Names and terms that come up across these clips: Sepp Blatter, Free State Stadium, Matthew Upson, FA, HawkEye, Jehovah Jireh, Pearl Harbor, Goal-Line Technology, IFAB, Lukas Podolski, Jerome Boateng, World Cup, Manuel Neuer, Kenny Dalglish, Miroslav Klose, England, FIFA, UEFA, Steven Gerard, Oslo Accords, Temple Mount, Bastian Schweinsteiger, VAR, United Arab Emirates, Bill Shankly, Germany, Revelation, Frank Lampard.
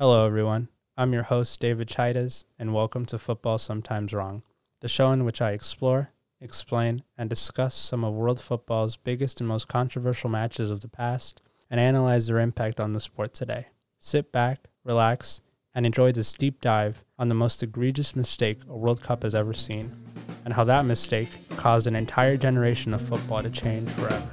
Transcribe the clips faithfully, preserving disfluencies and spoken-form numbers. Hello, everyone. I'm your host, David Chaires, and welcome to Football Sometimes Wrong, the show in which I explore, explain, and discuss some of world football's biggest and most controversial matches of the past and analyze their impact on the sport today. Sit back, relax, and enjoy this deep dive on the most egregious mistake a World Cup has ever seen, and how that mistake caused an entire generation of football to change forever.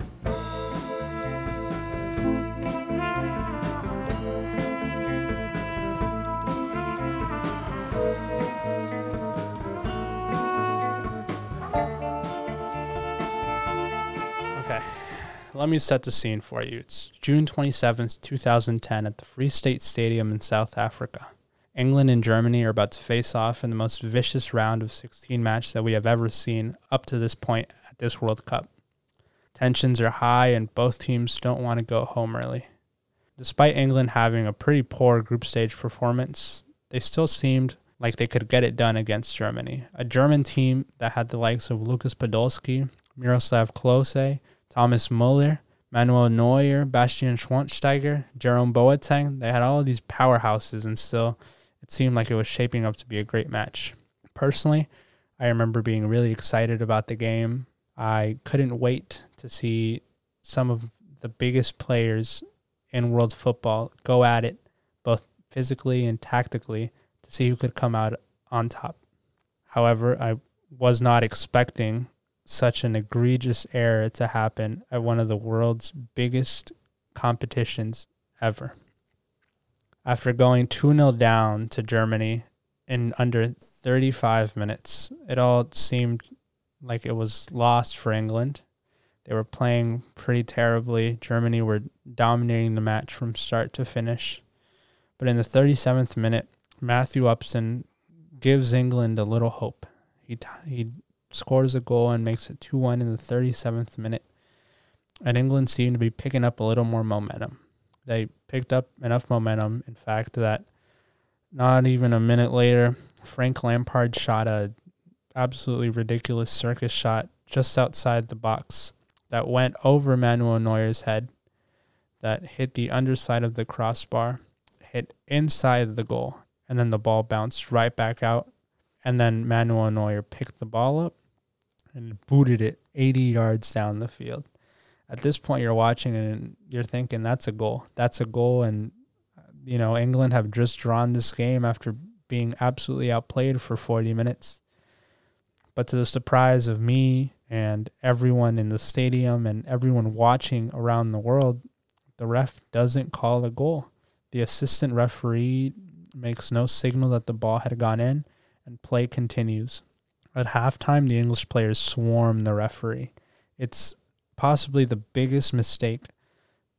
Let me set the scene for you. It's June twenty-seventh, twenty ten at the Free State Stadium in South Africa. England and Germany are about to face off in the most vicious round of sixteen match that we have ever seen up to this point at this World Cup. Tensions are high and both teams don't want to go home early. Despite England having a pretty poor group stage performance, they still seemed like they could get it done against Germany, a German team that had the likes of Lukas Podolski, Miroslav Klose, Thomas Muller, Manuel Neuer, Bastian Schweinsteiger, Jerome Boateng. They had all of these powerhouses, and still it seemed like it was shaping up to be a great match. Personally, I remember being really excited about the game. I couldn't wait to see some of the biggest players in world football go at it, both physically and tactically, to see who could come out on top. However, I was not expecting such an egregious error to happen at one of the world's biggest competitions ever. After going two nil down to Germany in under thirty-five minutes, it all seemed like it was lost for England. They were playing pretty terribly. Germany were dominating the match from start to finish. But in the thirty-seventh minute, Matthew Upson gives England a little hope. He he scores a goal and makes it two one in the thirty-seventh minute, and England seemed to be picking up a little more momentum. They picked up enough momentum, in fact, that not even a minute later, Frank Lampard shot a absolutely ridiculous circus shot just outside the box that went over Manuel Neuer's head, that hit the underside of the crossbar, hit inside the goal, and then the ball bounced right back out, and then Manuel Neuer picked the ball up and booted it eighty yards down the field. At this point, you're watching and you're thinking, that's a goal. That's a goal. And, you know, England have just drawn this game after being absolutely outplayed for forty minutes. But to the surprise of me and everyone in the stadium and everyone watching around the world, the ref doesn't call a goal. The assistant referee makes no signal that the ball had gone in, and play continues. At halftime, the English players swarm the referee. It's possibly the biggest mistake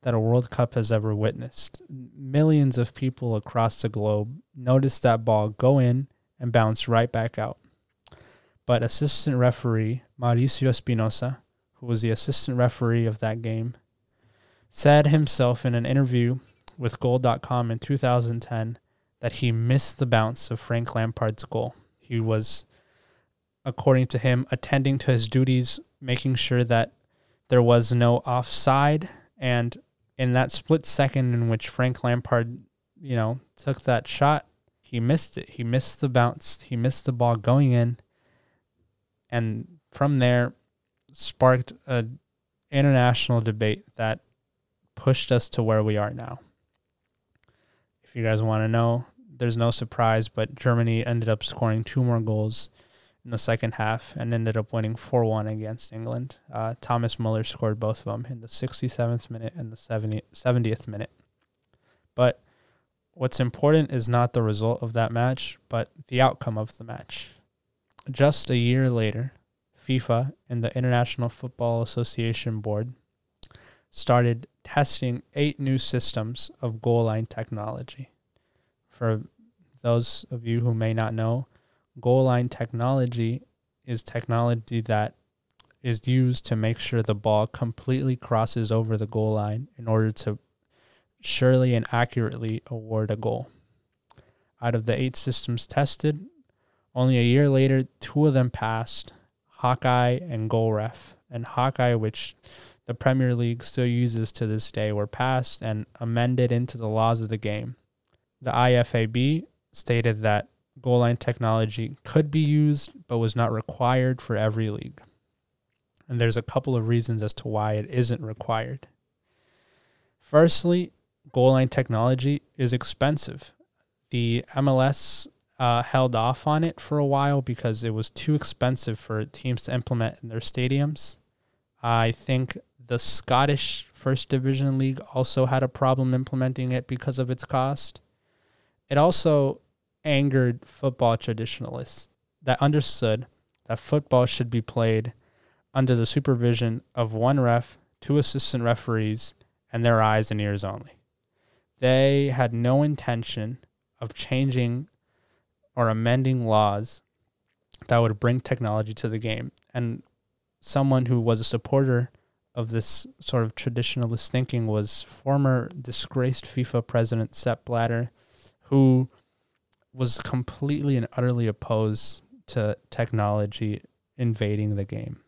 that a World Cup has ever witnessed. Millions of people across the globe noticed that ball go in and bounce right back out. But assistant referee Mauricio Espinosa, who was the assistant referee of that game, said himself in an interview with goal dot com in two thousand ten that he missed the bounce of Frank Lampard's goal. He was, according to him, attending to his duties, making sure that there was no offside. And in that split second in which Frank Lampard, you know, took that shot, he missed it. He missed the bounce. He missed the ball going in. And from there, sparked an international debate that pushed us to where we are now. If you guys want to know, there's no surprise, but Germany ended up scoring two more goals in the second half and ended up winning four one against England. Uh, Thomas Muller scored both of them in the sixty-seventh minute and the seventieth minute. But what's important is not the result of that match, but the outcome of the match. Just a year later, FIFA and the International Football Association Board started testing eight new systems of goal line technology. For those of you who may not know, goal line technology is technology that is used to make sure the ball completely crosses over the goal line in order to surely and accurately award a goal. Out of the eight systems tested, only a year later, two of them passed, HawkEye and GoalRef. And HawkEye, which the Premier League still uses to this day, were passed and amended into the laws of the game. the I F A B stated that goal line technology could be used but was not required for every league. And there's a couple of reasons as to why it isn't required. Firstly, goal line technology is expensive. The M L S uh, held off on it for a while because it was too expensive for teams to implement in their stadiums. I think the Scottish First Division League also had a problem implementing it because of its cost. It also angered football traditionalists that understood that football should be played under the supervision of one ref, two assistant referees, and their eyes and ears only. They had no intention of changing or amending laws that would bring technology to the game. And someone who was a supporter of this sort of traditionalist thinking was former disgraced FIFA president Sepp Blatter, who was completely and utterly opposed to technology invading the game.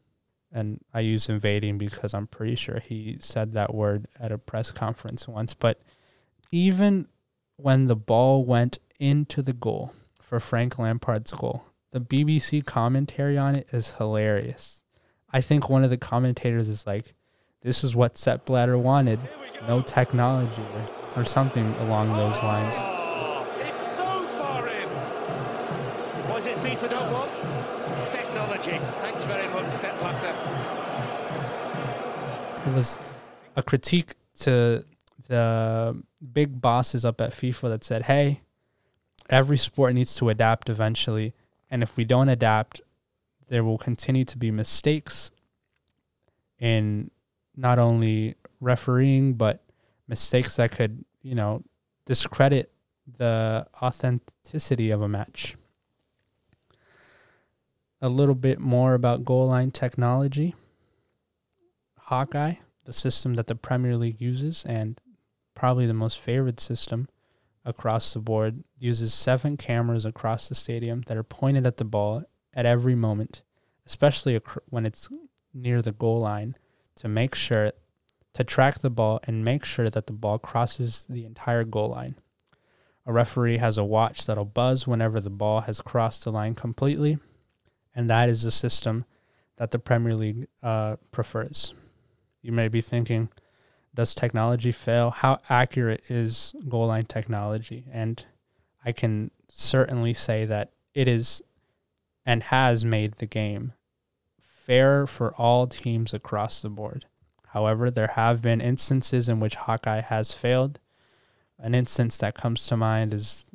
And I use invading because I'm pretty sure he said that word at a press conference once. But even when the ball went into the goal for Frank Lampard's goal, the B B C commentary on it is hilarious. I think one of the commentators is like, "This is what Sepp Blatter wanted, no technology," or something along those lines. It's so far in. Was it FIFA don't want technology? Thanks very much, Sepp Blatter. It was a critique to the big bosses up at FIFA that said, hey, every sport needs to adapt eventually, and if we don't adapt, there will continue to be mistakes in not only refereeing, but mistakes that could, you know, discredit the authenticity of a match. A little bit more about goal line technology. HawkEye, the system that the Premier League uses, and probably the most favored system across the board, uses seven cameras across the stadium that are pointed at the ball at every moment, especially when it's near the goal line, to make sure to track the ball and make sure that the ball crosses the entire goal line. A referee has a watch that'll buzz whenever the ball has crossed the line completely, and that is the system that the Premier League uh, prefers. You may be thinking, does technology fail? How accurate is goal line technology? And I can certainly say that it is and has made the game fair for all teams across the board. However, there have been instances in which HawkEye has failed. An instance that comes to mind is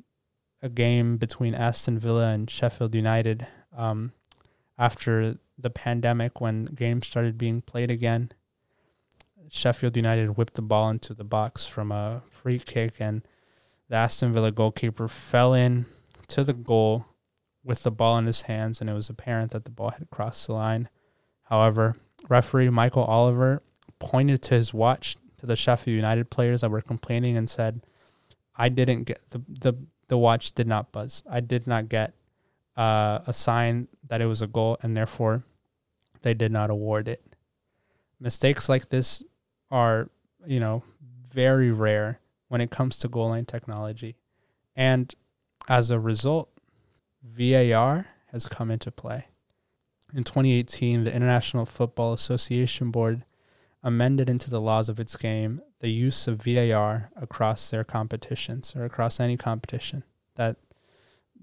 a game between Aston Villa and Sheffield United um, after the pandemic, when games started being played again. Sheffield United whipped the ball into the box from a free kick, and the Aston Villa goalkeeper fell in to the goal with the ball in his hands, and it was apparent that the ball had crossed the line. However, referee Michael Oliver pointed to his watch to the Sheffield United players that were complaining and said, I didn't get, the the, the watch did not buzz. I did not get uh, a sign that it was a goal, and therefore they did not award it. Mistakes like this are, you know, very rare when it comes to goal line technology. And as a result, V A R has come into play. In twenty eighteen, the International Football Association Board amended into the laws of its game the use of V A R across their competitions, or across any competition that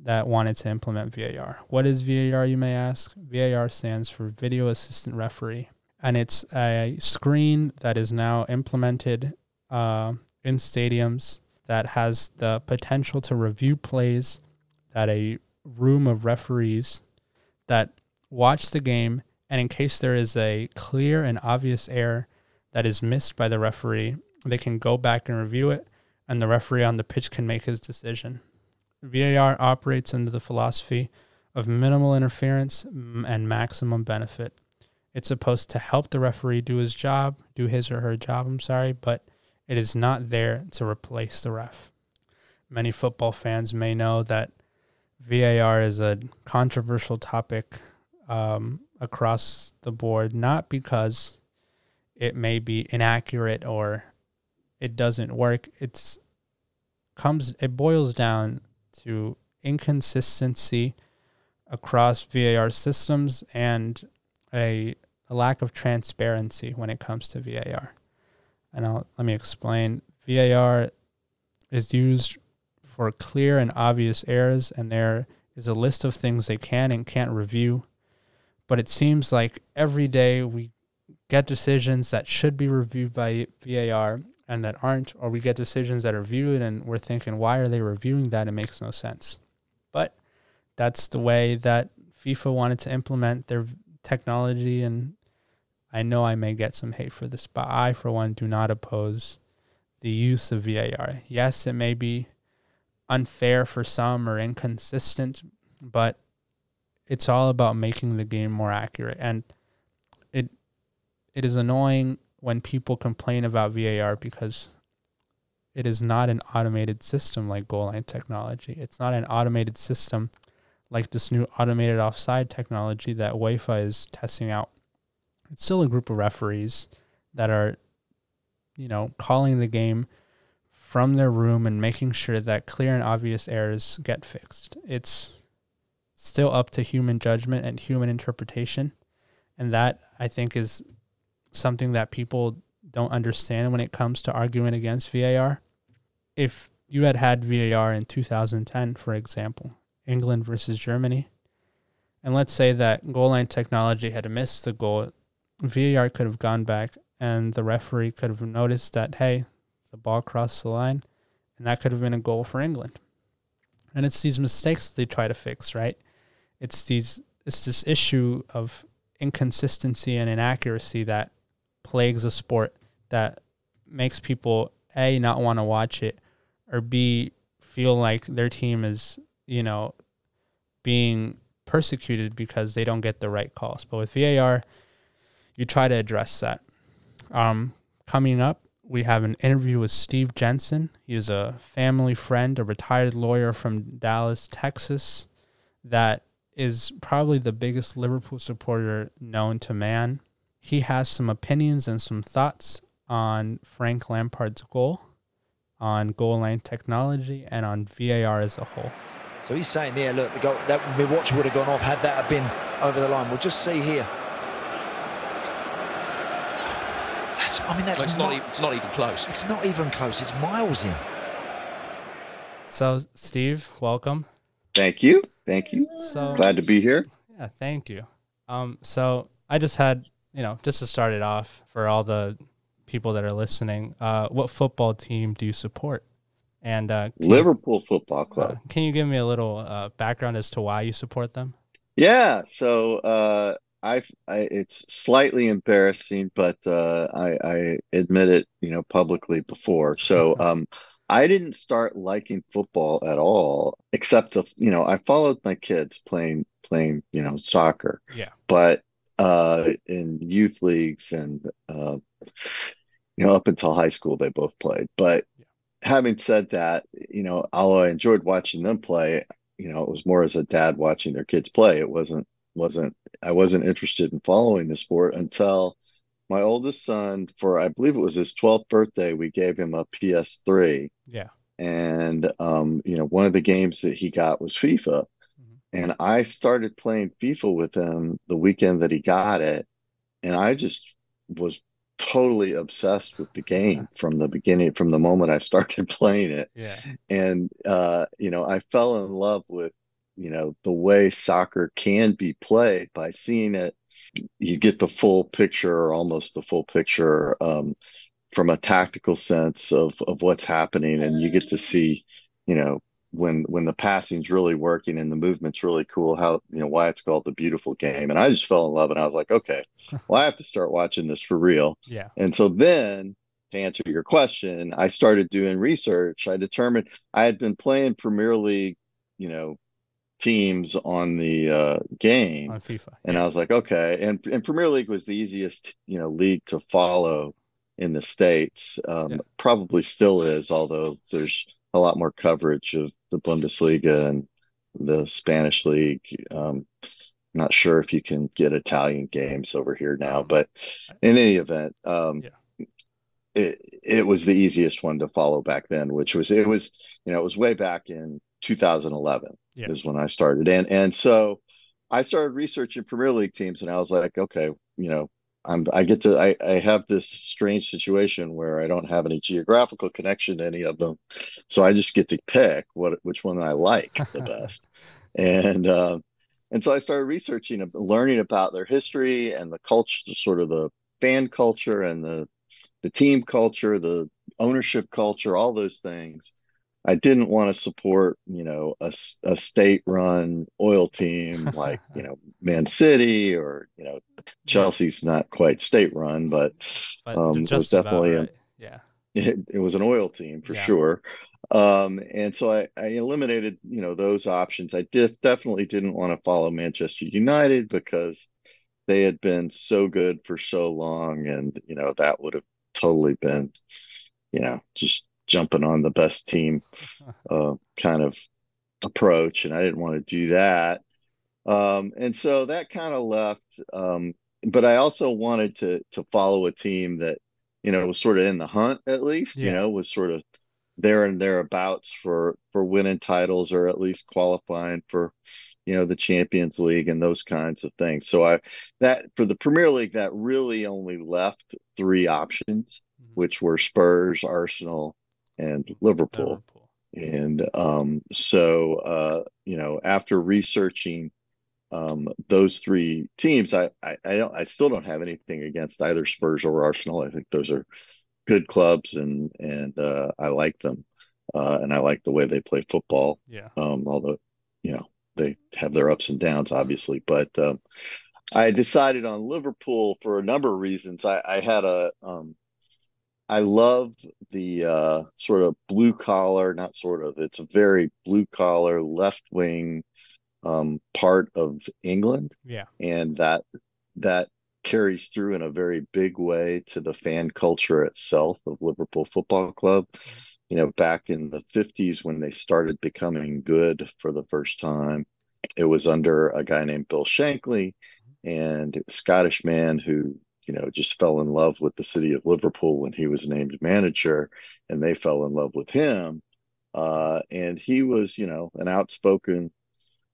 that wanted to implement V A R. What is V A R, you may ask? V A R stands for Video Assistant Referee, and it's a screen that is now implemented uh, in stadiums that has the potential to review plays that a room of referees that watch the game, and in case there is a clear and obvious error that is missed by the referee, they can go back and review it, and the referee on the pitch can make his decision. V A R operates under the philosophy of minimal interference and maximum benefit. It's supposed to help the referee do his job, do his or her job, I'm sorry, but it is not there to replace the ref. Many football fans may know that V A R is a controversial topic um, across the board, not because it may be inaccurate or it doesn't work. It's comes it boils down to inconsistency across V A R systems and a, a lack of transparency when it comes to V A R. And I'll, let me explain. V A R is used for clear and obvious errors, and there is a list of things they can and can't review. But it seems like every day we get decisions that should be reviewed by V A R and that aren't, or we get decisions that are viewed and we're thinking, why are they reviewing that? It makes no sense. But that's the way that FIFA wanted to implement their technology, and I know I may get some hate for this, but I, for one, do not oppose the use of V A R. Yes, it may be unfair for some or inconsistent, but it's all about making the game more accurate. And it it is annoying when people complain about V A R because it is not an automated system like goal line technology. It's not an automated system like this new automated offside technology that UEFA is testing out. It's still a group of referees that are, you know, calling the game from their room and making sure that clear and obvious errors get fixed. It's still up to human judgment and human interpretation. And that, I think, is something that people don't understand when it comes to arguing against V A R. If you had had V A R in two thousand ten, for example, England versus Germany, and let's say that goal line technology had missed the goal, V A R could have gone back and the referee could have noticed that, hey, the ball crossed the line, and that could have been a goal for England. And it's these mistakes that they try to fix, right? It's these it's this issue of inconsistency and inaccuracy that plagues a sport that makes people, A, not want to watch it, or B, feel like their team is, you know, being persecuted because they don't get the right calls. But with V A R, you try to address that. Um, coming up, we have an interview with Steve Jensen. He is a family friend, a retired lawyer from Dallas, Texas, that is probably the biggest Liverpool supporter known to man. He has some opinions and some thoughts on Frank Lampard's goal, on goal line technology, and on V A R as a whole. So he's saying there, look, the goal, that my watch would have gone off had that have been over the line. We'll just see here. That's, I mean, that's it's not, not, it's not even close. It's not even close. It's miles in. So, Steve, welcome. Thank you. Thank you. So, glad to be here. Yeah, thank you. Um, so I just had, you know, just to start it off for all the people that are listening, uh, what football team do you support? And uh, Liverpool Football Club. Uh, can you give me a little uh, background as to why you support them? Yeah. So uh, I've, I, it's slightly embarrassing, but uh, I, I admit it, you know, publicly before. So um, I didn't start liking football at all, except to, you know, I followed my kids playing playing you know soccer. Yeah. But uh, in youth leagues and uh, you know up until high school, they both played, but. Having said that, you know, although I enjoyed watching them play, you know, it was more as a dad watching their kids play. It wasn't, wasn't, I wasn't interested in following the sport until my oldest son, for, I believe it was his twelfth birthday, we gave him a P S three. Yeah. And, um, you know, one of the games that he got was FIFA. Mm-hmm. And I started playing FIFA with him the weekend that he got it. And I just was totally obsessed with the game from the beginning, from the moment I started playing it. Yeah. And, uh, you know, I fell in love with, you know, the way soccer can be played by seeing it. You get the full picture or almost the full picture um, from a tactical sense of, of what's happening. And you get to see, you know, when, when the passing's really working and the movement's really cool, how, you know, why it's called the beautiful game. And I just fell in love, and I was like, okay, well, I have to start watching this for real. Yeah. And so then, to answer your question, I started doing research. I determined I had been playing Premier League, you know, teams on the uh, game on FIFA. And yeah. I was like, okay. And, and Premier League was the easiest, you know, league to follow in the States. Um, yeah. Probably still is, although there's a lot more coverage of the Bundesliga and the Spanish league. Um, I'm not sure if you can get Italian games over here now, but in any event, um, yeah. it it was the easiest one to follow back then, which was, it was, you know, it was way back in two thousand eleven yeah. is when I started. And, and so I started researching Premier League teams, and I was like, okay, you know, I'm, I get to, I, I have this strange situation where I don't have any geographical connection to any of them. So I just get to pick what, which one I like the best. And, um, and so I started researching and learning about their history and the culture, sort of the fan culture and the, the team culture, the ownership culture, all those things. I didn't want to support, you know, a, a state-run oil team like, you know, Man City or, you know, Chelsea's not quite state-run, but, but um, it was definitely, right. a, yeah, it, it was an oil team for yeah. sure. Um, and so I, I eliminated, you know, those options. I did, definitely didn't want to follow Manchester United because they had been so good for so long, and, you know, that would have totally been, you know, just jumping on the best team uh, kind of approach, and I didn't want to do that. Um, and so that kind of left, um, but I also wanted to to follow a team that, you know, was sort of in the hunt at least, yeah. you know, was sort of there and thereabouts for, for winning titles or at least qualifying for, you know, the Champions League and those kinds of things. So I, that for the Premier League, that really only left three options, mm-hmm. which were Spurs, Arsenal, and Liverpool. Liverpool. And um, so, uh, you know, after researching um, those three teams, I, I, I don't, I still don't have anything against either Spurs or Arsenal. I think those are good clubs, and, and uh, I like them. Uh, and I like the way they play football. Yeah. Um, although, you know, they have their ups and downs, obviously, but um, I decided on Liverpool for a number of reasons. I, I had a, um, I love the uh, sort of blue collar, not sort of, it's a very blue collar, left wing um, part of England. Yeah. And that, that carries through in a very big way to the fan culture itself of Liverpool Football Club. You know, back in the fifties when they started becoming good for the first time, it was under a guy named Bill Shankly, and a Scottish man who, you know, just fell in love with the city of Liverpool when he was named manager, and they fell in love with him. Uh, and he was, you know, an outspoken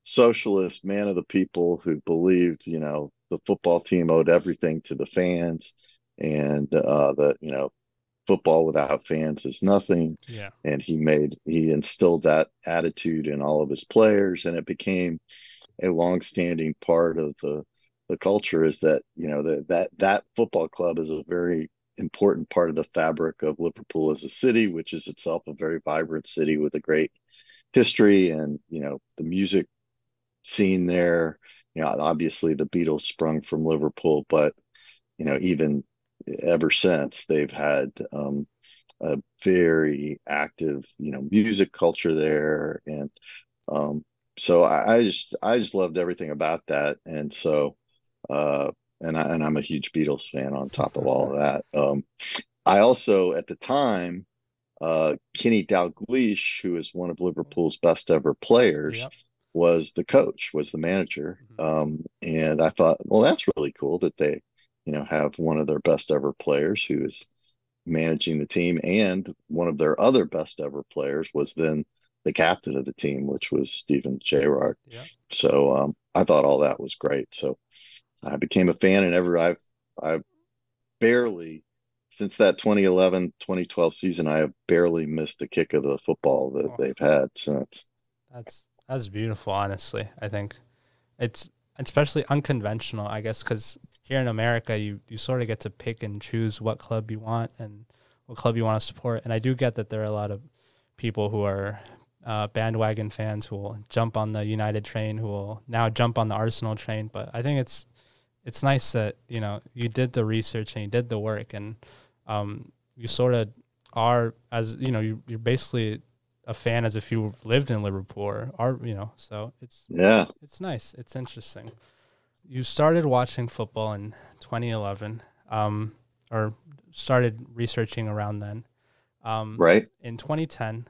socialist, man of the people, who believed, you know, the football team owed everything to the fans, and uh, that, you know, football without fans is nothing. Yeah. And he made, he instilled that attitude in all of his players, and it became a longstanding part of the, the culture, is that, you know, the, that that football club is a very important part of the fabric of Liverpool as a city, which is itself a very vibrant city with a great history. And, you know, the music scene there, you know, obviously the Beatles sprung from Liverpool, but, you know, even ever since, they've had um, a very active, you know, music culture there. And um, so I, I just, I just loved everything about that. And so, Uh, and I, and I'm a huge Beatles fan on top of all of that. Um, I also, at the time, uh, Kenny Dalglish, who is one of Liverpool's best ever players, yep. was the coach, was the manager. Mm-hmm. Um, and I thought, well, that's really cool that they, you know, have one of their best ever players who is managing the team, and one of their other best ever players was then the captain of the team, which was Steven Gerard. Yep. So um, I thought all that was great. So I became a fan, and ever I've, I've barely, since that twenty eleven twenty twelve season, I have barely missed a kick of the football that oh. they've had since. That's, that's beautiful, honestly. I think it's especially unconventional, I guess, because here in America, you, you sort of get to pick and choose what club you want and what club you want to support. And I do get that there are a lot of people who are Uh, bandwagon fans who will jump on the United train, who will now jump on the Arsenal train. But I think it's it's nice that, you know, you did the research and you did the work, and um, you sort of are, as you know, you, you're basically a fan as if you lived in Liverpool, or are, you know. So it's yeah, it's nice. It's interesting. You started watching football in twenty eleven, um, or started researching around then. Um, right in twenty ten.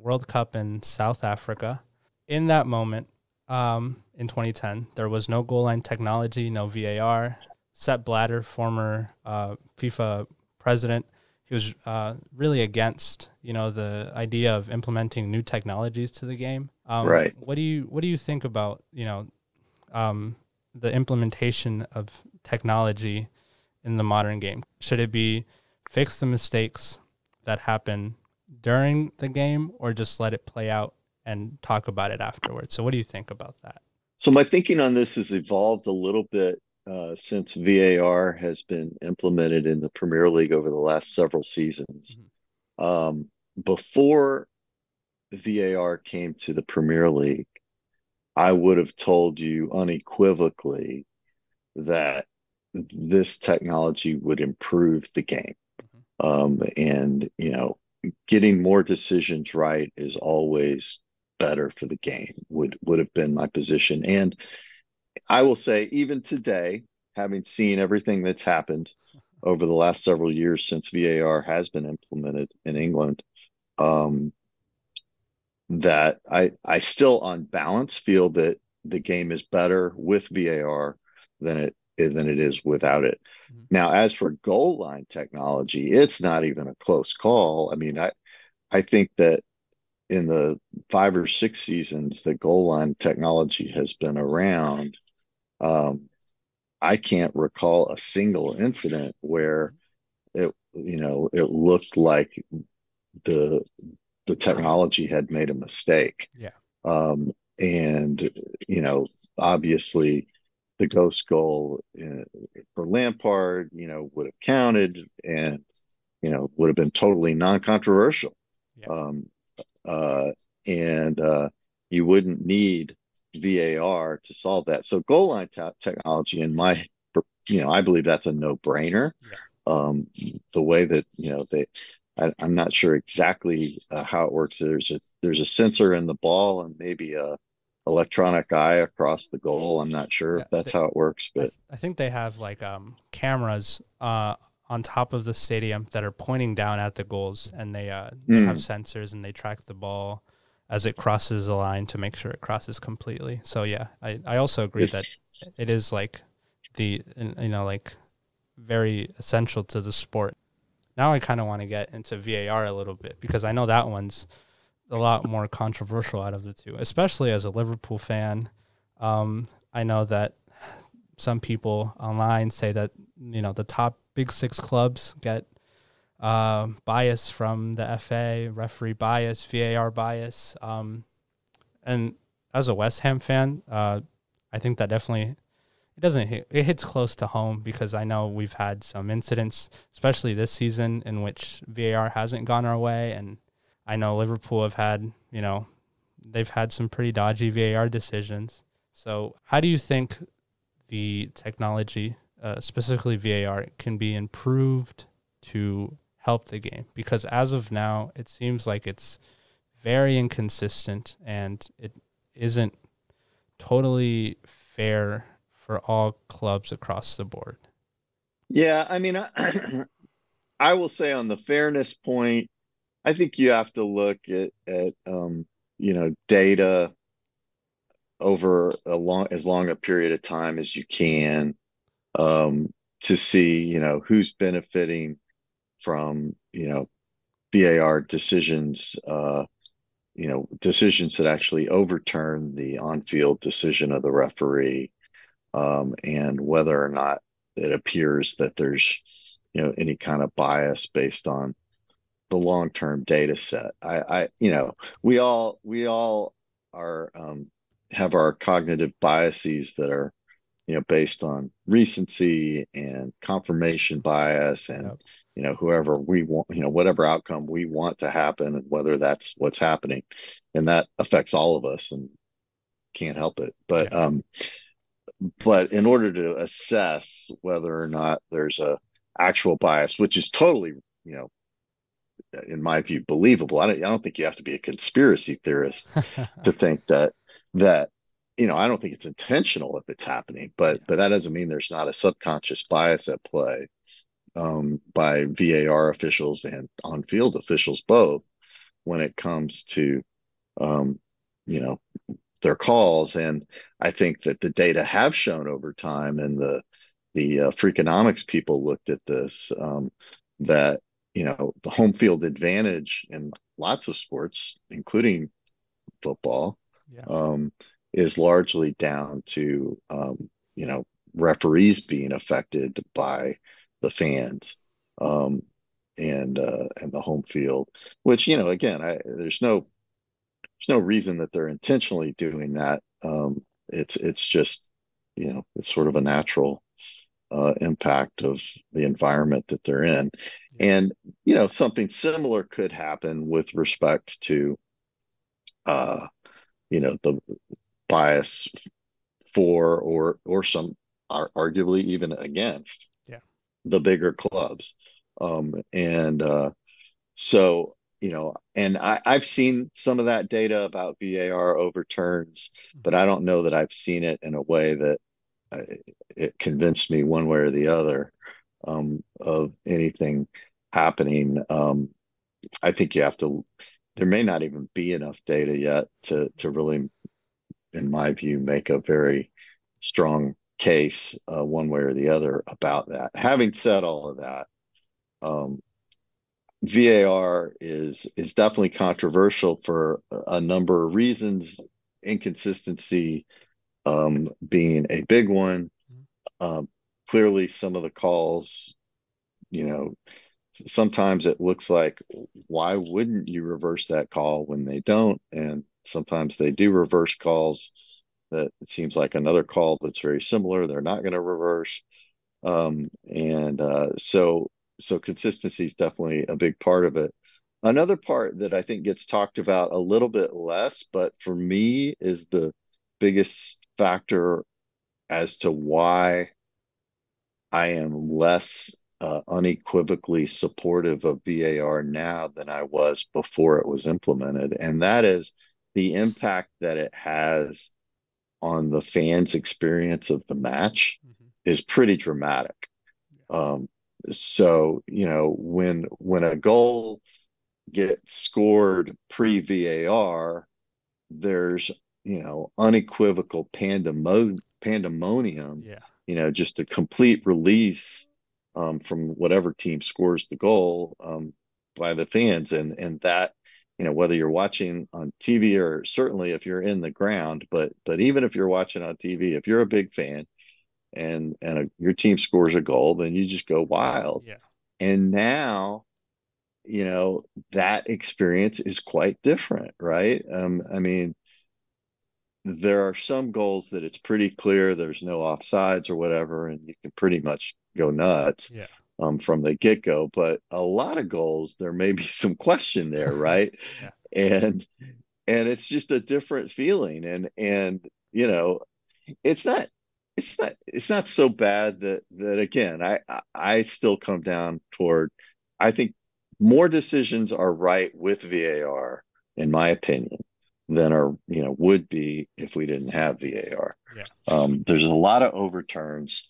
World Cup in South Africa. In that moment, um, in twenty ten, there was no goal line technology, no V A R. Sepp Blatter, former uh, FIFA president, he was uh, really against, you know, the idea of implementing new technologies to the game. Um, right. What do you What do you think about, you know, um, the implementation of technology in the modern game? Should it be fix the mistakes that happen during the game, or just let it play out and talk about it afterwards? So what do you think about that? So my thinking on this has evolved a little bit uh, since V A R has been implemented in the Premier League over the last several seasons. Mm-hmm. Um, before V A R came to the Premier League, I would have told you unequivocally that this technology would improve the game. Mm-hmm. Um, and, you know, getting more decisions right is always better for the game, would would have been my position. And I will say, even today, having seen everything that's happened over the last several years since V A R has been implemented in England, um, that I, I still, on balance, feel that the game is better with V A R than it than it is without it. Mm-hmm. Now, as for goal line technology, it's not even a close call. I mean, I I think that in the five or six seasons that goal line technology has been around, um, I can't recall a single incident where it, you know, it looked like the the technology had made a mistake. Yeah. Um, and, you know, obviously the ghost goal in, for Lampard, you know, would have counted and, you know, would have been totally non-controversial. Yeah. Um, Uh, and uh, you wouldn't need V A R to solve that. So goal line t- technology, in my, you know, I believe that's a no-brainer. Yeah. Um, the way that, you know, they, I, I'm not sure exactly uh, how it works. There's a there's a sensor in the ball and maybe a electronic eye across the goal. I'm not sure yeah, if that's they, how it works, but I, th- I think they have like um, cameras uh on top of the stadium that are pointing down at the goals, and they, uh, they mm. have sensors and they track the ball as it crosses the line to make sure it crosses completely. So yeah, I, I also agree it's, that it is like the, you know, like very essential to the sport. Now I kind of want to get into V A R a little bit, because I know that one's a lot more controversial out of the two, especially as a Liverpool fan. Um, I know that some people online say that, you know, the top Big Six clubs get uh, bias from the F A, referee bias, V A R bias. Um, and as a West Ham fan, uh, I think that definitely it doesn't hit, it hits close to home, because I know we've had some incidents, especially this season, in which V A R hasn't gone our way. And I know Liverpool have had, you know, they've had some pretty dodgy V A R decisions. So how do you think the technology, Uh, specifically V A R, can be improved to help the game? Because as of now, it seems like it's very inconsistent and it isn't totally fair for all clubs across the board. Yeah, I mean, I, I will say on the fairness point, I think you have to look at, at um, you know, data over a long, as long a period of time as you can, um, to see, you know, who's benefiting from, you know, V A R decisions, uh, you know, decisions that actually overturn the on-field decision of the referee, um, and whether or not it appears that there's, you know, any kind of bias based on the long-term data set. I, I, you know, we all, we all are, um, have our cognitive biases that are, you know, based on recency and confirmation bias and, yep. you know, whoever we want, you know, whatever outcome we want to happen and whether that's what's happening. And that affects all of us and can't help it. But, yeah. um, but in order to assess whether or not there's a actual bias, which is totally, you know, in my view, believable. I don't, I don't think you have to be a conspiracy theorist to think that, that, you know, I don't think it's intentional if it's happening, but, but that doesn't mean there's not a subconscious bias at play, um, by V A R officials and on-field officials both when it comes to, um, you know, their calls. And I think that the data have shown over time, and the, the uh, Freakonomics people looked at this, um, that, you know, the home field advantage in lots of sports, including football, yeah. um, is largely down to, um, you know, referees being affected by the fans um, and uh, and the home field, which, you know, again, I, there's no there's no reason that they're intentionally doing that. Um, it's it's just, you know, it's sort of a natural uh, impact of the environment that they're in. And, you know, something similar could happen with respect to, uh, you know, the bias for or or some are arguably even against yeah. the bigger clubs. Um, and uh, so, you know, and I, I've seen some of that data about V A R overturns, mm-hmm. but I don't know that I've seen it in a way that I, it convinced me one way or the other um, of anything happening. Um, I think you have to, there may not even be enough data yet to, to really, in my view, make a very strong case uh, one way or the other about that. Having said all of that, um, V A R is is definitely controversial for a number of reasons, inconsistency um, being a big one. Um, clearly, some of the calls, you know, sometimes it looks like, why wouldn't you reverse that call when they don't? And sometimes they do reverse calls that it seems like another call that's very similar, they're not going to reverse. Um, and uh, so So consistency is definitely a big part of it. Another part that I think gets talked about a little bit less, but for me is the biggest factor as to why I am less uh, unequivocally supportive of V A R now than I was before it was implemented. And that is the impact that it has on the fans' experience of the match mm-hmm. is pretty dramatic. Um, So, you know, when when a goal gets scored pre-V A R, there's, you know, unequivocal pandemo- pandemonium, yeah. you know, just a complete release um, from whatever team scores the goal um, by the fans. And, and that, you know, whether you're watching on T V or certainly if you're in the ground, but but even if you're watching on T V, if you're a big fan, and and a, your team scores a goal, then you just go wild. Yeah. And now, you know, that experience is quite different, right? Um, I mean, there are some goals that it's pretty clear there's no offsides or whatever, and you can pretty much go nuts yeah. um, from the get-go. But a lot of goals, there may be some question there, right? yeah. And and it's just a different feeling. And, and you know, it's not... It's not. It's not so bad that that again. I I still come down toward. I think more decisions are right with V A R, in my opinion, than are you know would be if we didn't have V A R. Yeah. Um, there's a lot of overturns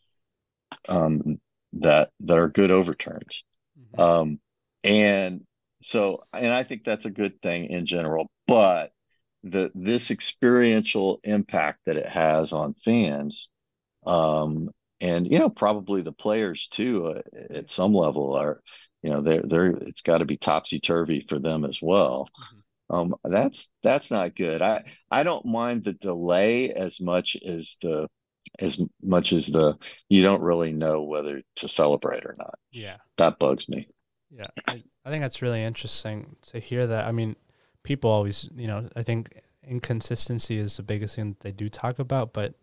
um, that that are good overturns, mm-hmm. um, and so and I think that's a good thing in general. But the this experiential impact that it has on fans. Um, and, you know, probably the players too, uh, at some level are, you know, they're, they're, it's gotta be topsy turvy for them as well. Mm-hmm. Um, that's, that's not good. I, I don't mind the delay as much as the, as much as the, you don't really know whether to celebrate or not. Yeah. That bugs me. Yeah. I, I think that's really interesting to hear that. I mean, people always, you know, I think inconsistency is the biggest thing that they do talk about, but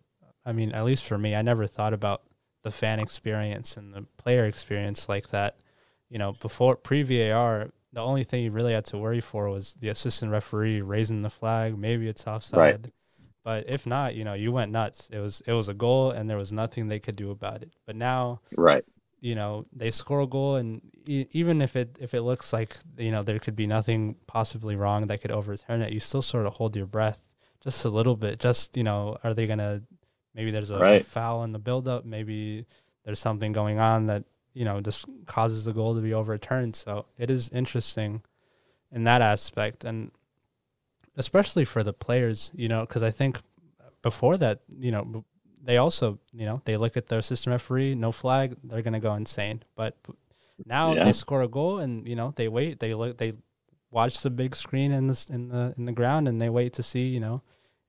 I mean, at least for me, I never thought about the fan experience and the player experience like that. You know, before pre-V A R, the only thing you really had to worry for was the assistant referee raising the flag. Maybe it's offside, right. But if not, you know, you went nuts. It was it was a goal, and there was nothing they could do about it. But now, right? You know, they score a goal, and e- even if it if it looks like you know there could be nothing possibly wrong that could overturn it, you still sort of hold your breath just a little bit. Just you know, are they gonna? Maybe there's a, right. a foul in the buildup. Maybe there's something going on that, you know, just causes the goal to be overturned. So it is interesting in that aspect. And especially for the players, you know, because I think before that, you know, they also, you know, they look at their assistant referee, no flag, they're going to go insane. But Now yeah. they score a goal, and you know they wait. They look. They watch the big screen in the in the in the ground, and they wait to see you know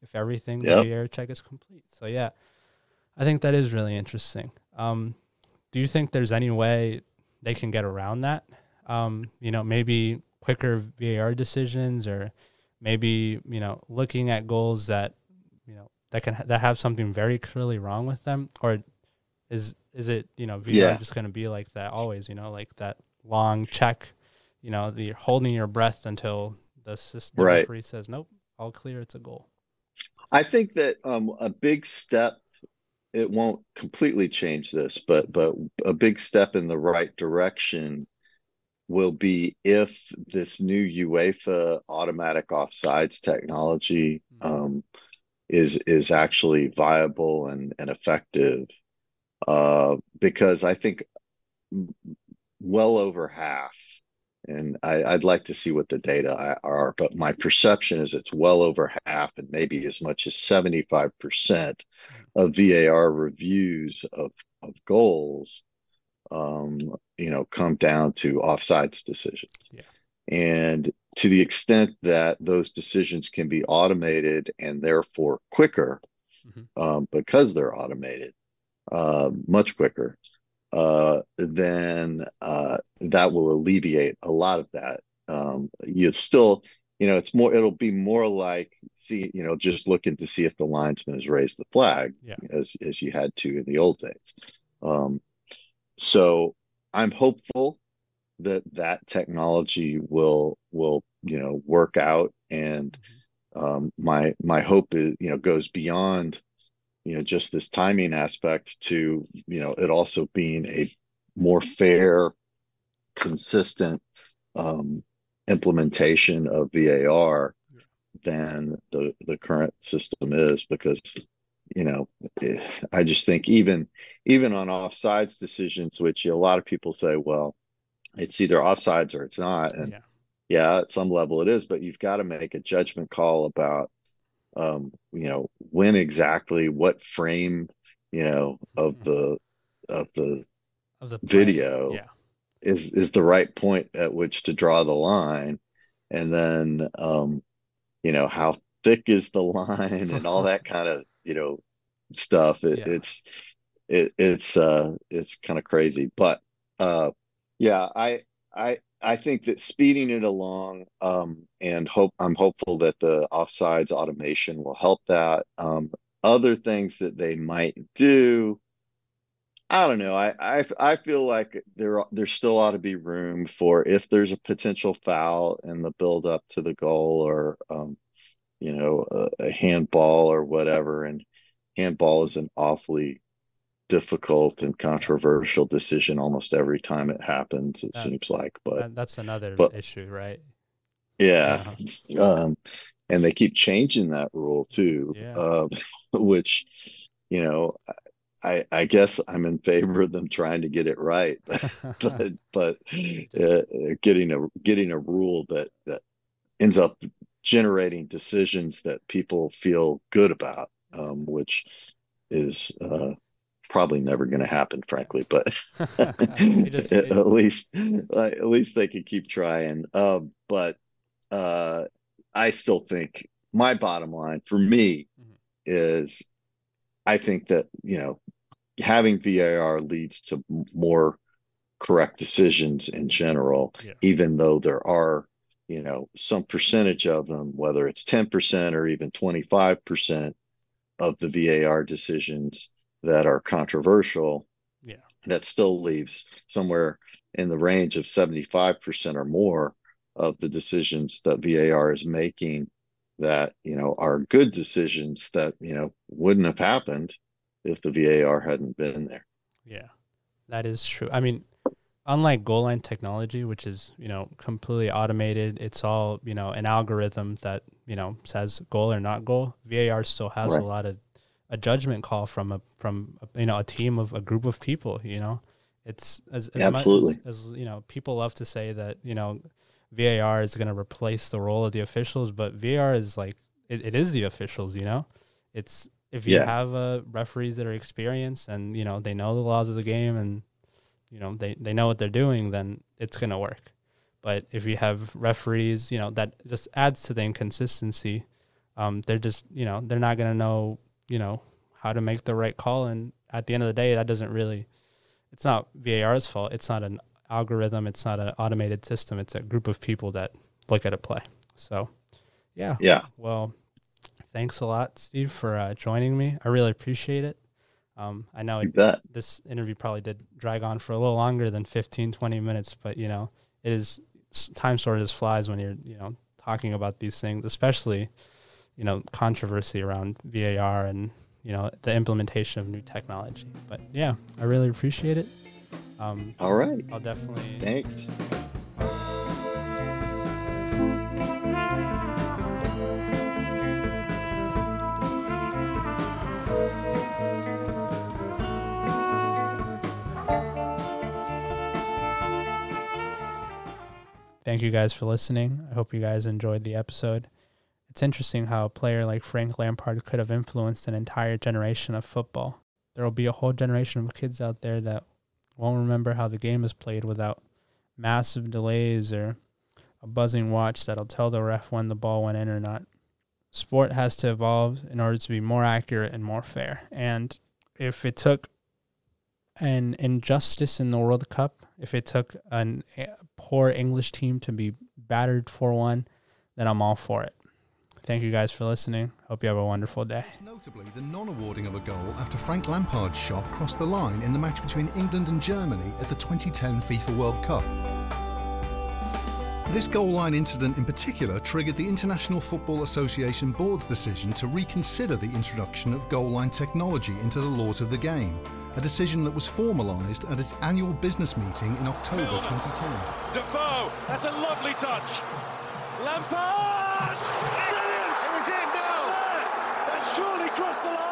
if everything yep. the air check is complete. So yeah, I think that is really interesting. Um, do you think there's any way they can get around that? Um, you know, maybe quicker V A R decisions, or maybe you know looking at goals that you know that can that have something very clearly wrong with them, or is is it you know V A R yeah. just going to be like that always? You know, like that long check. You know, the holding your breath until the system right. referee says nope, all clear. It's a goal. I think that um, a big step. It won't completely change this, but but a big step in the right direction will be if this new UEFA automatic offsides technology um, is is actually viable and, and effective. Uh, because I think well over half, and I, I'd like to see what the data are, but my perception is it's well over half and maybe as much as seventy-five percent of V A R reviews of, of goals, um, you know, come down to offsides decisions. Yeah. And to the extent that those decisions can be automated and therefore quicker, mm-hmm. um, because they're automated, uh, much quicker, uh, then uh, that will alleviate a lot of that. Um, you still... You know, it's more. It'll be more like see. You know, just looking to see if the linesman has raised the flag, yeah. as as you had to in the old days. Um, so I'm hopeful that that technology will will you know work out, and mm-hmm. um, my my hope is you know goes beyond you know just this timing aspect to you know it also being a more fair, consistent. Um, implementation of V A R than the, the current system is, because, you know, I just think even even on offsides decisions, which a lot of people say, well, it's either offsides or it's not. And yeah, yeah at some level it is, but you've got to make a judgment call about, um, you know, when exactly, what frame, you know, of mm-hmm. the of the, of the video. Yeah. is is the right point at which to draw the line, and then um you know how thick is the line and all that kind of you know stuff it, yeah. it's it, it's uh it's kind of crazy, but uh yeah I I I think that speeding it along um and hope I'm hopeful that the offsides automation will help that. Um other things that they might do, I don't know. I, I, I feel like there there still ought to be room for if there's a potential foul in the build up to the goal, or um, you know, a, a handball or whatever. And handball is an awfully difficult and controversial decision almost every time it happens. It that, seems like, but that's another but, issue, right? Yeah. yeah. Um, and they keep changing that rule too, yeah. uh, which you know. I, I guess I'm in favor of them trying to get it right, but but uh, getting a getting a rule that, that ends up generating decisions that people feel good about, um, which is uh, probably never going to happen, frankly. But just, at least at least they can keep trying. Uh, but uh, I still think my bottom line for me mm-hmm. is I think that you know. having V A R leads to more correct decisions in general, yeah. even though there are, you know, some percentage of them, whether it's ten percent or even twenty-five percent of the V A R decisions that are controversial, yeah. that still leaves somewhere in the range of seventy-five percent or more of the decisions that V A R is making that, you know, are good decisions that, you know, wouldn't have happened if the V A R hadn't been there. Yeah, that is true. I mean, unlike goal line technology, which is, you know, completely automated, it's all, you know, an algorithm that, you know, says goal or not goal. V A R still has right. a lot of a judgment call from a, from, a, you know, a team of a group of people, you know, it's as, as Absolutely. much as, as, you know, people love to say that, you know, V A R is going to replace the role of the officials, but V A R is like, it, it is the officials, you know, it's, If you yeah. have uh, referees that are experienced and, you know, they know the laws of the game and you know, they, they know what they're doing, then it's going to work. But if you have referees, you know, that just adds to the inconsistency. Um, they're just, you know, they're not going to know, you know, how to make the right call. And at the end of the day, that doesn't really, it's not V A R's fault. It's not an algorithm. It's not an automated system. It's a group of people that look at a play. So, yeah. Yeah. Well, thanks a lot, Steve, for uh, joining me. I really appreciate it. Um, I know it, this interview probably did drag on for a little longer than fifteen, twenty minutes, but, you know, it is time sort of just flies when you're, you know, talking about these things, especially, you know, controversy around V A R and, you know, the implementation of new technology. But yeah, I really appreciate it. Um, All right. I'll definitely. Thanks. Thank you guys for listening. I hope you guys enjoyed the episode. It's interesting how a player like Frank Lampard could have influenced an entire generation of football. There will be a whole generation of kids out there that won't remember how the game is played without massive delays or a buzzing watch that'll tell the ref when the ball went in or not. Sport has to evolve in order to be more accurate and more fair. And if it took an injustice in the World Cup, if it took an, a poor English team to be battered four one, then I'm all for it. Thank you guys for listening. Hope you have a wonderful day. Notably, the non-awarding of a goal after Frank Lampard's shot crossed the line in the match between England and Germany at the twenty ten FIFA World Cup. This goal line incident in particular triggered the International Football Association Board's decision to reconsider the introduction of goal line technology into the laws of the game, a decision that was formalised at its annual business meeting in October twenty ten. Defoe, that's a lovely touch. Lampard! Brilliant! It was in now! That surely crossed the line!